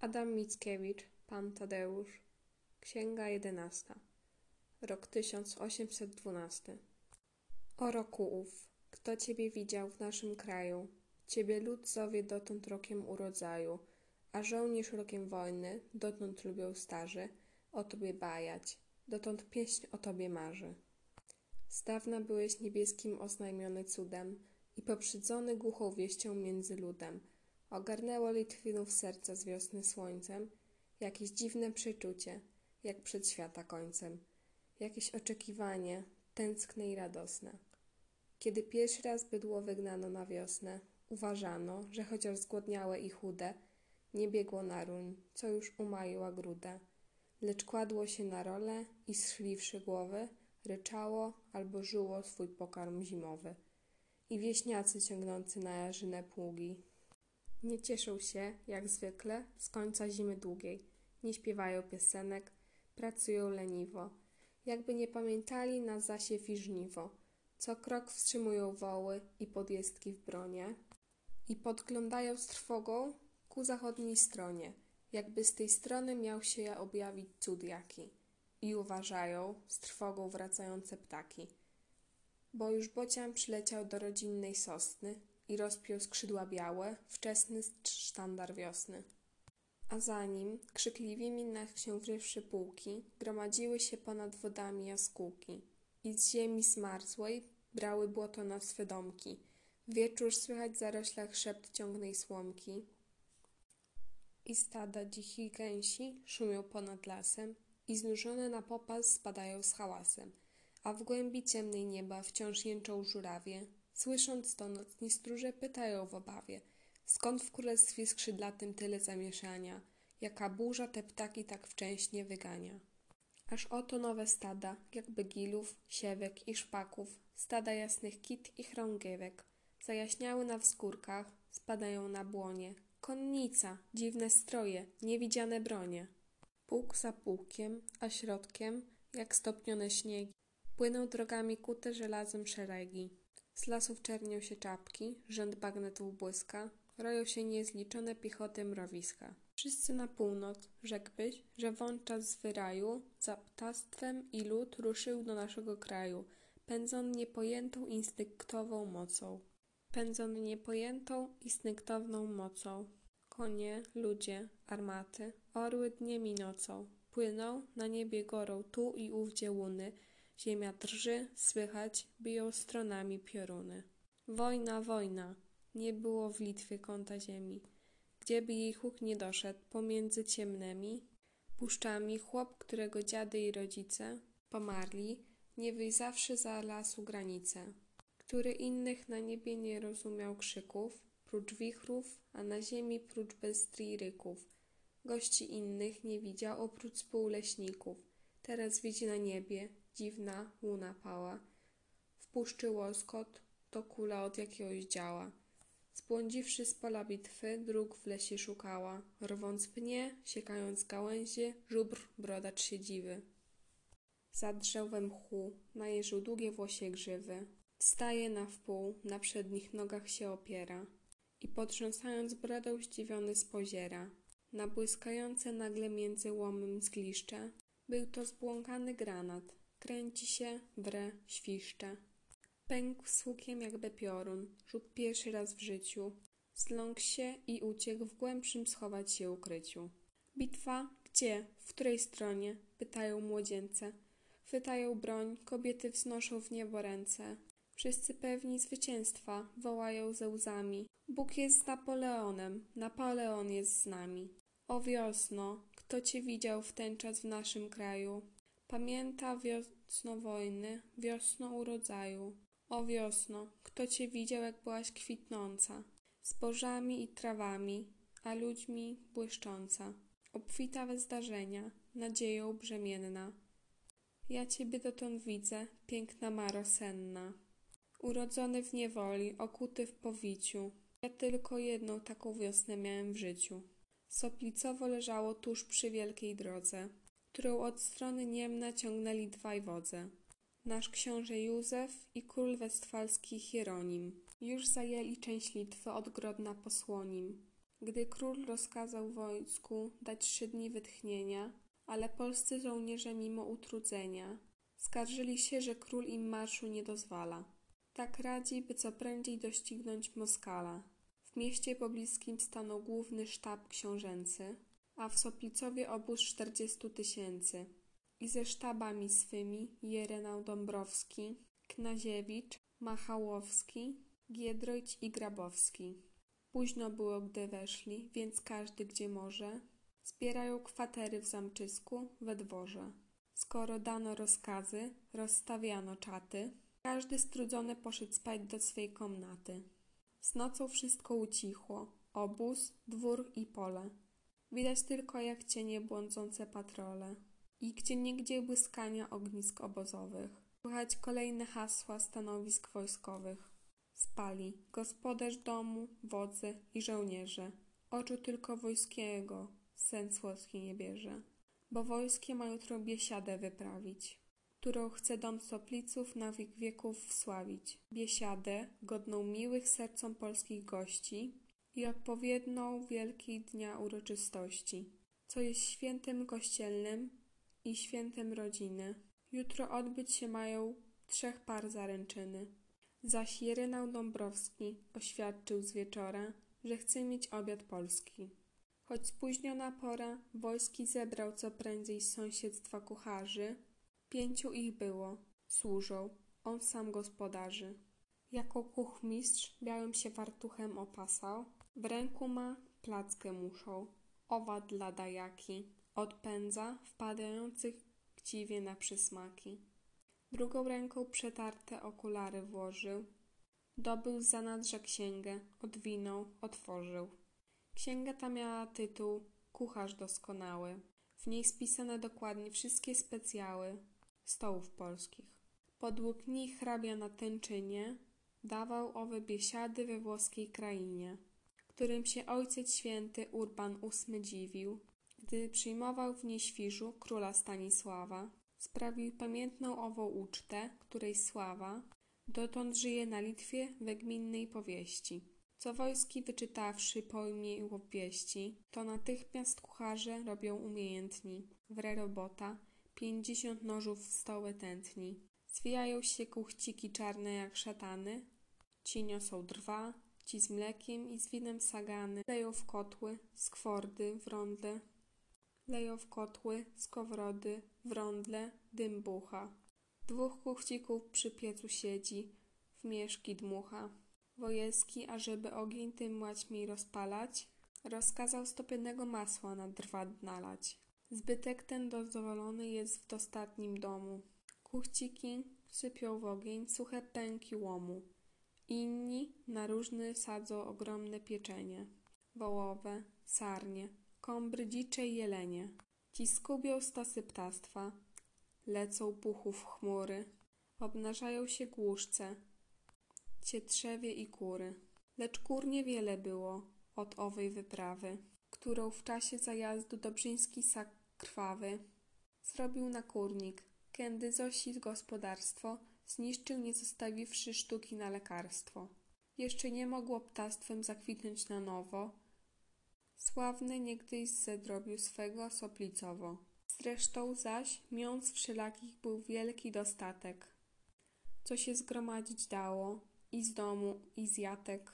Adam Mickiewicz, Pan Tadeusz, Księga Jedenasta, rok 1812. O roku ów, kto Ciebie widział w naszym kraju, Ciebie lud zowie dotąd rokiem urodzaju, a żołnierz rokiem wojny, dotąd lubią starzy, o Tobie bajać, dotąd pieśń o Tobie marzy. Z dawna byłeś niebieskim oznajmiony cudem i poprzydzony głuchą wieścią między ludem. Ogarnęło Litwinów serca z wiosny słońcem, jakieś dziwne przeczucie, jak przed świata końcem, jakieś oczekiwanie, tęskne i radosne. Kiedy pierwszy raz bydło wygnano na wiosnę, uważano, że chociaż zgłodniałe i chude, nie biegło na ruń, co już umaiła grudę, lecz kładło się na rolę i schyliwszy głowy, ryczało albo żuło swój pokarm zimowy. I wieśniacy ciągnący na jarzynę pługi nie cieszą się, jak zwykle, z końca zimy długiej, nie śpiewają piosenek, pracują leniwo, jakby nie pamiętali na zasiew i żniwo, co krok wstrzymują woły i podjezdki w bronie i podglądają z trwogą ku zachodniej stronie, jakby z tej strony miał się objawić cud jaki. I uważają, z trwogą wracające ptaki, bo już bocian przyleciał do rodzinnej sosny i rozpiął skrzydła białe, wczesny sztandar wiosny. A za nim, krzykliwymi nachciążywszy pułki, gromadziły się ponad wodami jaskółki i z ziemi zmarzłej brały błoto na swe domki. Wieczór słychać w zaroślach szept ciągnej słomki i stada dzikich gęsi szumią ponad lasem i znużone na popas spadają z hałasem, a w głębi ciemnej nieba wciąż jęczą żurawie. Słysząc to, nocni stróże pytają w obawie, skąd w królestwie skrzydlatym tyle zamieszania, jaka burza te ptaki tak wcześnie wygania. Aż oto nowe stada, jakby gilów, siewek i szpaków, stada jasnych kit i chrągiewek, zajaśniały na wzgórkach, spadają na błonie. Konnica, dziwne stroje, niewidziane bronie. Pułk za pułkiem, a środkiem, jak stopnione śniegi, płyną drogami kute żelazem szeregi. Z lasów czernią się czapki, rzęd bagnetów błyska, roją się niezliczone piechoty mrowiska. Wszyscy na północ, rzekłbyś, że wączas z wyraju, za ptactwem i lud ruszył do naszego kraju, pędzony niepojętą instynktowną mocą. Pędzony niepojętą instynktowną mocą. Konie, ludzie, armaty, orły dniem i nocą, płyną, na niebie gorą tu i ówdzie łuny, ziemia drży, słychać, biją stronami pioruny. Wojna, wojna! Nie było w Litwie kąta ziemi, gdzieby jej huk nie doszedł pomiędzy ciemnymi puszczami chłop, którego dziady i rodzice pomarli, nie wyjrzawszy za lasu granice, który innych na niebie nie rozumiał krzyków, prócz wichrów, a na ziemi prócz bestrii ryków. Gości innych nie widział oprócz współleśników, teraz widzi na niebie, dziwna łuna pała, w puszczy łoskot, to kula od jakiegoś działa. Zbłądziwszy z pola bitwy, dróg w lesie szukała, rwąc pnie, siekając gałęzie, żubr, brodacz siedziwy. Za drzewem mchu, najeżył długie włosie grzywy, wstaje na wpół, na przednich nogach się opiera i potrząsając brodą zdziwiony spoziera na błyskające nagle między łomem zgliszcze. Był to zbłąkany granat, kręci się, wre, świszcze. Pękł z hukiem jakby piorun, rzut pierwszy raz w życiu, zląkł się i uciekł w głębszym schować się ukryciu. Bitwa? Gdzie? W której stronie? Pytają młodzieńce. Chwytają broń, kobiety wznoszą w niebo ręce. Wszyscy pewni zwycięstwa wołają ze łzami. Bóg jest z Napoleonem, Napoleon jest z nami. O wiosno, kto Cię widział w ten czas w naszym kraju? Pamięta wiosno wojny, wiosno urodzaju. O wiosno, kto Cię widział, jak byłaś kwitnąca, zbożami i trawami, a ludźmi błyszcząca, obfita we zdarzenia, nadzieją brzemienna. Ja Ciebie dotąd widzę, piękna maro senna, urodzony w niewoli, okuty w powiciu. Ja tylko jedną taką wiosnę miałem w życiu. Soplicowo leżało tuż przy wielkiej drodze, którą od strony Niemna ciągnęli dwaj wodze. Nasz książę Józef i król westfalski Hieronim. Już zajęli część Litwy od Grodna po Słonim. gdy król rozkazał wojsku dać 3 dni wytchnienia, ale polscy żołnierze mimo utrudzenia skarżyli się, że król im marszu nie dozwala. Tak radzi, by co prędzej doścignąć Moskala. W mieście pobliskim stanął główny sztab książęcy, a w Soplicowie obóz 40 tysięcy. I ze sztabami swymi Jenerał Dąbrowski, Knaziewicz, Machałowski, Giedrojć i Grabowski. Późno było, gdy weszli, więc każdy gdzie może zbierają kwatery w Zamczysku, we dworze. Skoro dano rozkazy, rozstawiano czaty, każdy strudzony poszedł spać do swej komnaty. Z nocą wszystko ucichło, obóz, dwór i pole. Widać tylko jak cienie błądzące patrole i gdzieniegdzie błyskania ognisk obozowych. Słychać kolejne hasła stanowisk wojskowych. Spali gospodarz domu, wodzy i żołnierze. Oczu tylko wojskiego sen słodki nie bierze, bo wojskie ma jutro biesiadę wyprawić, którą chce dom Sopliców na wiek wieków wsławić. Biesiadę godną miłych sercom polskich gości i odpowiedną wielkiej dnia uroczystości, co jest świętem kościelnym i świętem rodziny. Jutro odbyć się mają 3 par zaręczyny. Zaś Jenerał Dąbrowski oświadczył z wieczora, że chce mieć obiad polski. Choć spóźniona pora, wojski zebrał co prędzej z sąsiedztwa kucharzy. 5 ich było, służą, on sam gospodarzy. Jako kuchmistrz białym się fartuchem opasał, w ręku ma plackę muszą, owad lada jaki, odpędza wpadających chciwie na przysmaki. Drugą ręką przetarte okulary włożył, dobył z zanadrza księgę, odwinął, otworzył. Księga ta miała tytuł Kucharz doskonały. W niej spisane dokładnie wszystkie specjały stołów polskich. Podług nich hrabia na Tęczynie dawał owe biesiady we włoskiej krainie, którym się ojciec święty Urban VIII dziwił, gdy przyjmował w Nieświeżu króla Stanisława. Sprawił pamiętną ową ucztę, której sława dotąd żyje na Litwie we gminnej powieści. Co wojski wyczytawszy pojmie i opieści, to natychmiast kucharze robią umiejętni. Wre robota, 50 nożów w stołę tętni. Zwijają się kuchciki czarne jak szatany, ci niosą drwa, ci z mlekiem i z winem sagany. Leją w kotły, skwordy, wrądle, leją w kotły, skowrody, wrądle, dym bucha. 2 kuchcików przy piecu siedzi, w mieszki dmucha. Wojeski, ażeby ogień tym łaćmiej rozpalać, rozkazał stopionego masła na drwa nalać. Zbytek ten dozwolony jest w dostatnim domu. Kuchciki sypią w ogień suche pęki łomu. Inni na różny sadzą ogromne pieczenie. Wołowe, sarnie, kąbry dzicze i jelenie. Ci skubią stosy ptactwa, lecą puchów chmury. Obnażają się głuszce, cietrzewie i kury. Lecz kur niewiele było od owej wyprawy, którą w czasie zajazdu Dobrzyński sak krwawy zrobił na kurnik, kędy zosi gospodarstwo zniszczył, nie zostawiwszy sztuki na lekarstwo. Jeszcze nie mogło ptactwem zakwitnąć na nowo, sławny niegdyś zedrobił swego Soplicowo. Zresztą zaś miąc wszelakich był wielki dostatek, co się zgromadzić dało i z domu, i z jatek,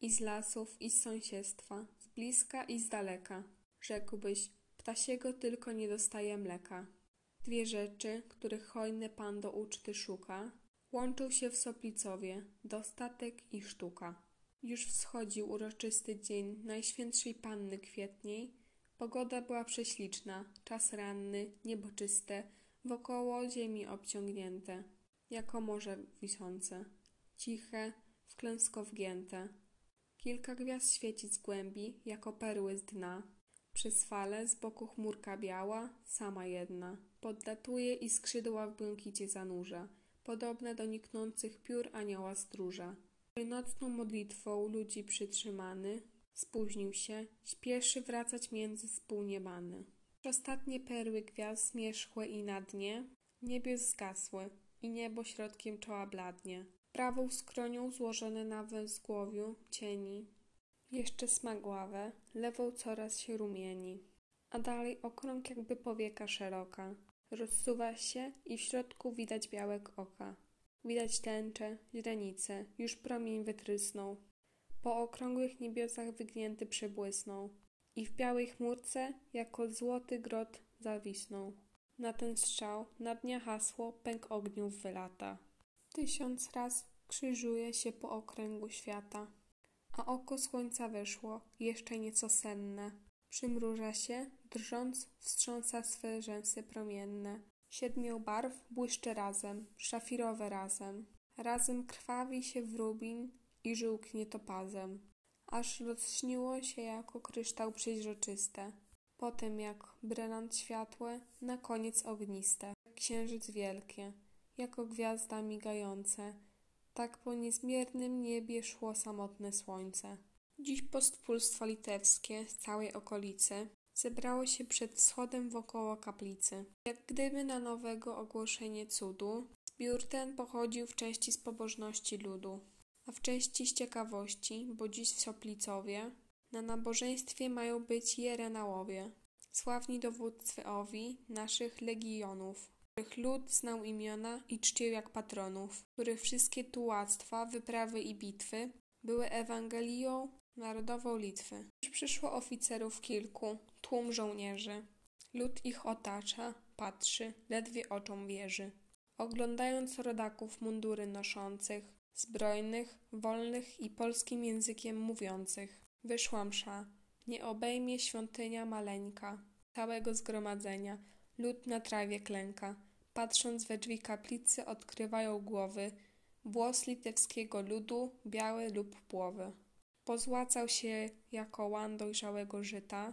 i z lasów, i z sąsiedztwa, z bliska i z daleka. Rzekłbyś, ptasiego tylko nie dostaje mleka. 2 rzeczy, których hojny pan do uczty szuka, łączą się w Soplicowie, dostatek i sztuka. Już wschodził uroczysty dzień Najświętszej Panny Kwietniej. Pogoda była prześliczna, czas ranny, niebo czyste, wokoło ziemi obciągnięte, jako morze wiszące. Ciche, w klęsko wgięte. Kilka gwiazd świeci z głębi, jako perły z dna. Przez fale z boku chmurka biała, sama jedna. Podlatuje i skrzydła w błękicie zanurza, podobne do niknących piór anioła stróża. Nocną modlitwą ludzi przytrzymany, spóźnił się, śpieszy wracać między spółniebany. Ostatnie perły gwiazd zmierzchłe i na dnie niebios zgasły i niebo środkiem czoła bladnie. Prawą skronią złożone na węzgłowiu cieni, jeszcze smagławe, lewą coraz się rumieni, a dalej okrąg jakby powieka szeroka. Rozsuwa się i w środku widać białek oka. Widać tęczę, źrenice, już promień wytrysnął. Po okrągłych niebiosach wygnięty przebłysnął i w białej chmurce jako złoty grot zawisnął. Na ten strzał, na dnia hasło, pęk ogniów wylata. 1000 raz krzyżuje się po okręgu świata. A oko słońca weszło, jeszcze nieco senne. Przymruża się, drżąc, wstrząsa swe rzęsy promienne. 7 barw błyszczy razem, szafirowe razem. Razem krwawi się w rubin i żółknie topazem. Aż rozśniło się jako kryształ przeźroczyste. Potem jak brylant światłe, na koniec ogniste. Księżyc wielkie, jako gwiazda migające. Tak po niezmiernym niebie szło samotne słońce. Dziś postpólstwo litewskie z całej okolicy zebrało się przed wschodem wokoło kaplicy. Jak gdyby na nowego ogłoszenie cudu, zbiór ten pochodził w części z pobożności ludu, a w części z ciekawości, bo dziś w Soplicowie na nabożeństwie mają być jerenałowie, sławni dowódcy owi naszych legionów, których lud znał imiona i czcił jak patronów, których wszystkie tułactwa, wyprawy i bitwy były Ewangelią narodową Litwy. Już przyszło oficerów kilku, tłum żołnierzy. Lud ich otacza, patrzy, ledwie oczom wierzy. Oglądając rodaków mundury noszących, zbrojnych, wolnych i polskim językiem mówiących. Wyszła msza, nie obejmie świątynia maleńka, całego zgromadzenia. Lud na trawie klęka, patrząc we drzwi kaplicy odkrywają głowy, włos litewskiego ludu, biały lub płowy. Pozłacał się jako łan dojrzałego żyta,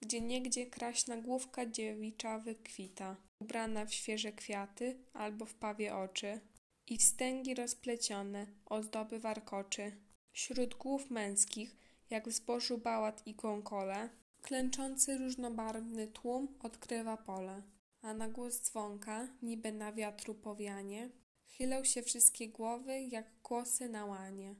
gdzie niegdzie kraśna główka dziewicza wykwita, ubrana w świeże kwiaty albo w pawie oczy i wstęgi rozplecione, ozdoby warkoczy. Wśród głów męskich, jak w zbożu bałat i gąkole, klęczący różnobarwny tłum odkrywa pole, a na głos dzwonka, niby na wiatru powianie, chylą się wszystkie głowy jak kłosy na łanie.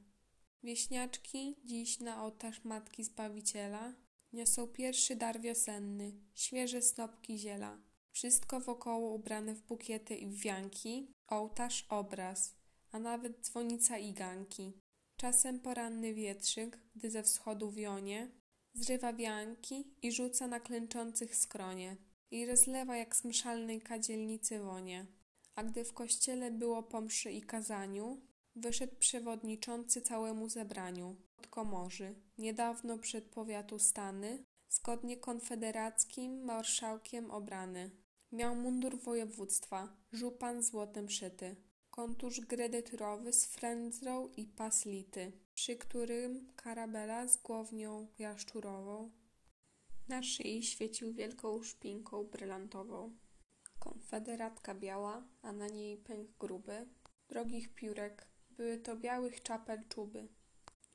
Wieśniaczki dziś na ołtarz Matki Zbawiciela niosą pierwszy dar wiosenny, świeże snopki ziela. Wszystko wokoło ubrane w bukiety i w wianki, ołtarz obraz, a nawet dzwonica i ganki. Czasem poranny wietrzyk, gdy ze wschodu wionie, zrywa wianki i rzuca na klęczących skronie i rozlewa jak z mszalnej kadzielnicy wonie. A gdy w kościele było po mszy i kazaniu, wyszedł przewodniczący całemu zebraniu od komorzy, niedawno przed powiatu stany, zgodnie konfederackim marszałkiem obrany. Miał mundur województwa, żupan złotem szyty, kontusz gredyturowy z frędzlą i pas lity, przy którym karabela z głownią jaszczurową. Na szyi świecił wielką szpinką brylantową. Konfederatka biała, a na niej pęk gruby, drogich piórek, były to białych czapel czuby.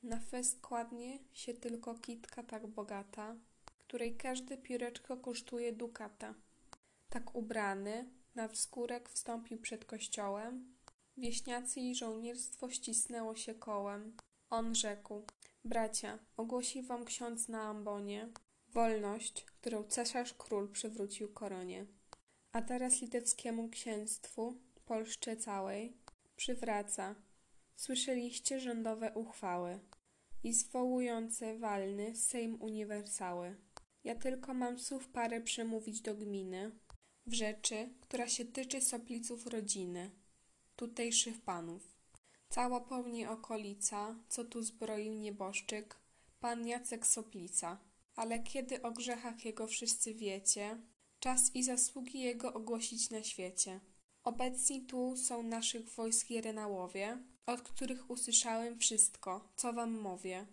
Na fest kładnie się tylko kitka tak bogata, której każde pióreczko kosztuje dukata. Tak ubrany, na wskórek wstąpił przed kościołem, wieśniacy i żołnierstwo ścisnęło się kołem. On rzekł: bracia, ogłosi wam ksiądz na ambonie wolność, którą cesarz król przywrócił koronie. A teraz litewskiemu księstwu, Polsce całej, przywraca, słyszeliście rządowe uchwały i zwołujące walny Sejm Uniwersały. Ja tylko mam słów parę przemówić do gminy w rzeczy, która się tyczy Sopliców rodziny, tutejszych panów. Cała pełni okolica, co tu zbroił nieboszczyk, pan Jacek Soplica. Ale kiedy o grzechach jego wszyscy wiecie, czas i zasługi jego ogłosić na świecie. Obecni tu są naszych wojsk jerenałowie, od których usłyszałem wszystko, co wam mówię.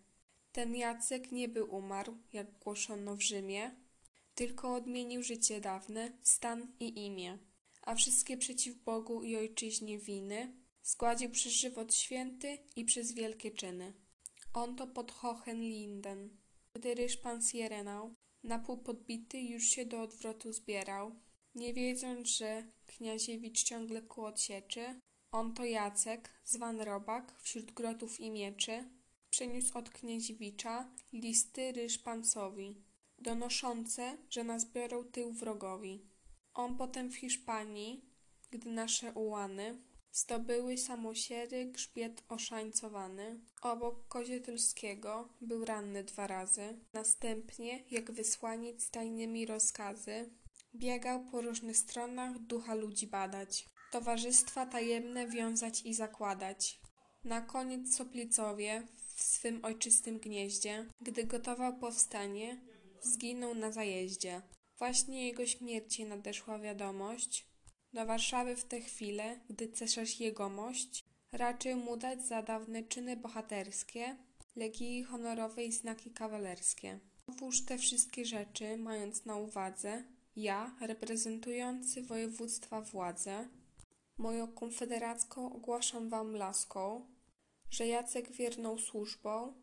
Ten Jacek nie by umarł, jak głoszono w Rzymie, tylko odmienił życie dawne, stan i imię. A wszystkie przeciw Bogu i ojczyźnie winy zgładził przez żywot święty i przez wielkie czyny. On to pod Hohenlinden, gdy Ryszpans jerenał, napół podbity już się do odwrotu zbierał, nie wiedząc, że Knaziewicz ciągle ku odsieczy. On to Jacek, zwan Robak, wśród grotów i mieczy, przyniósł od Knaziewicza listy Ryszpansowi, donoszące, że nazbiorą tył wrogowi. On potem w Hiszpanii, gdy nasze ułany zdobyły Samosiery, grzbiet oszańcowany, obok Kozietulskiego był ranny 2 razy. Następnie, jak wysłaniec tajnymi rozkazy, biegał po różnych stronach ducha ludzi badać, towarzystwa tajemne wiązać i zakładać. Na koniec Soplicowie, w swym ojczystym gnieździe, gdy gotował powstanie, zginął na zajeździe. Właśnie jego śmierci nadeszła wiadomość do Warszawy w tę chwilę, gdy cesarz jegomość raczył mu dać za dawne czyny bohaterskie, Legii Honorowej znaki kawalerskie. Owóż te wszystkie rzeczy, mając na uwadze, ja, reprezentujący województwa władzę, moją konfederacką ogłaszam wam laską, że Jacek wierną służbą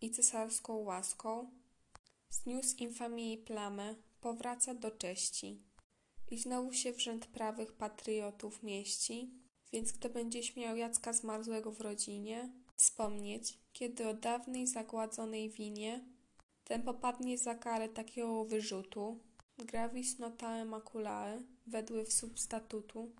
i cesarską łaską zniósł infamii plamę, powraca do cześci. I znowu się w rzęd prawych patriotów mieści, więc kto będzie śmiał Jacka Zmarzłego w rodzinie wspomnieć, kiedy o dawnej zagładzonej winie, ten popadnie za karę takiego wyrzutu, gravis nota maculae, wedły w substatutu,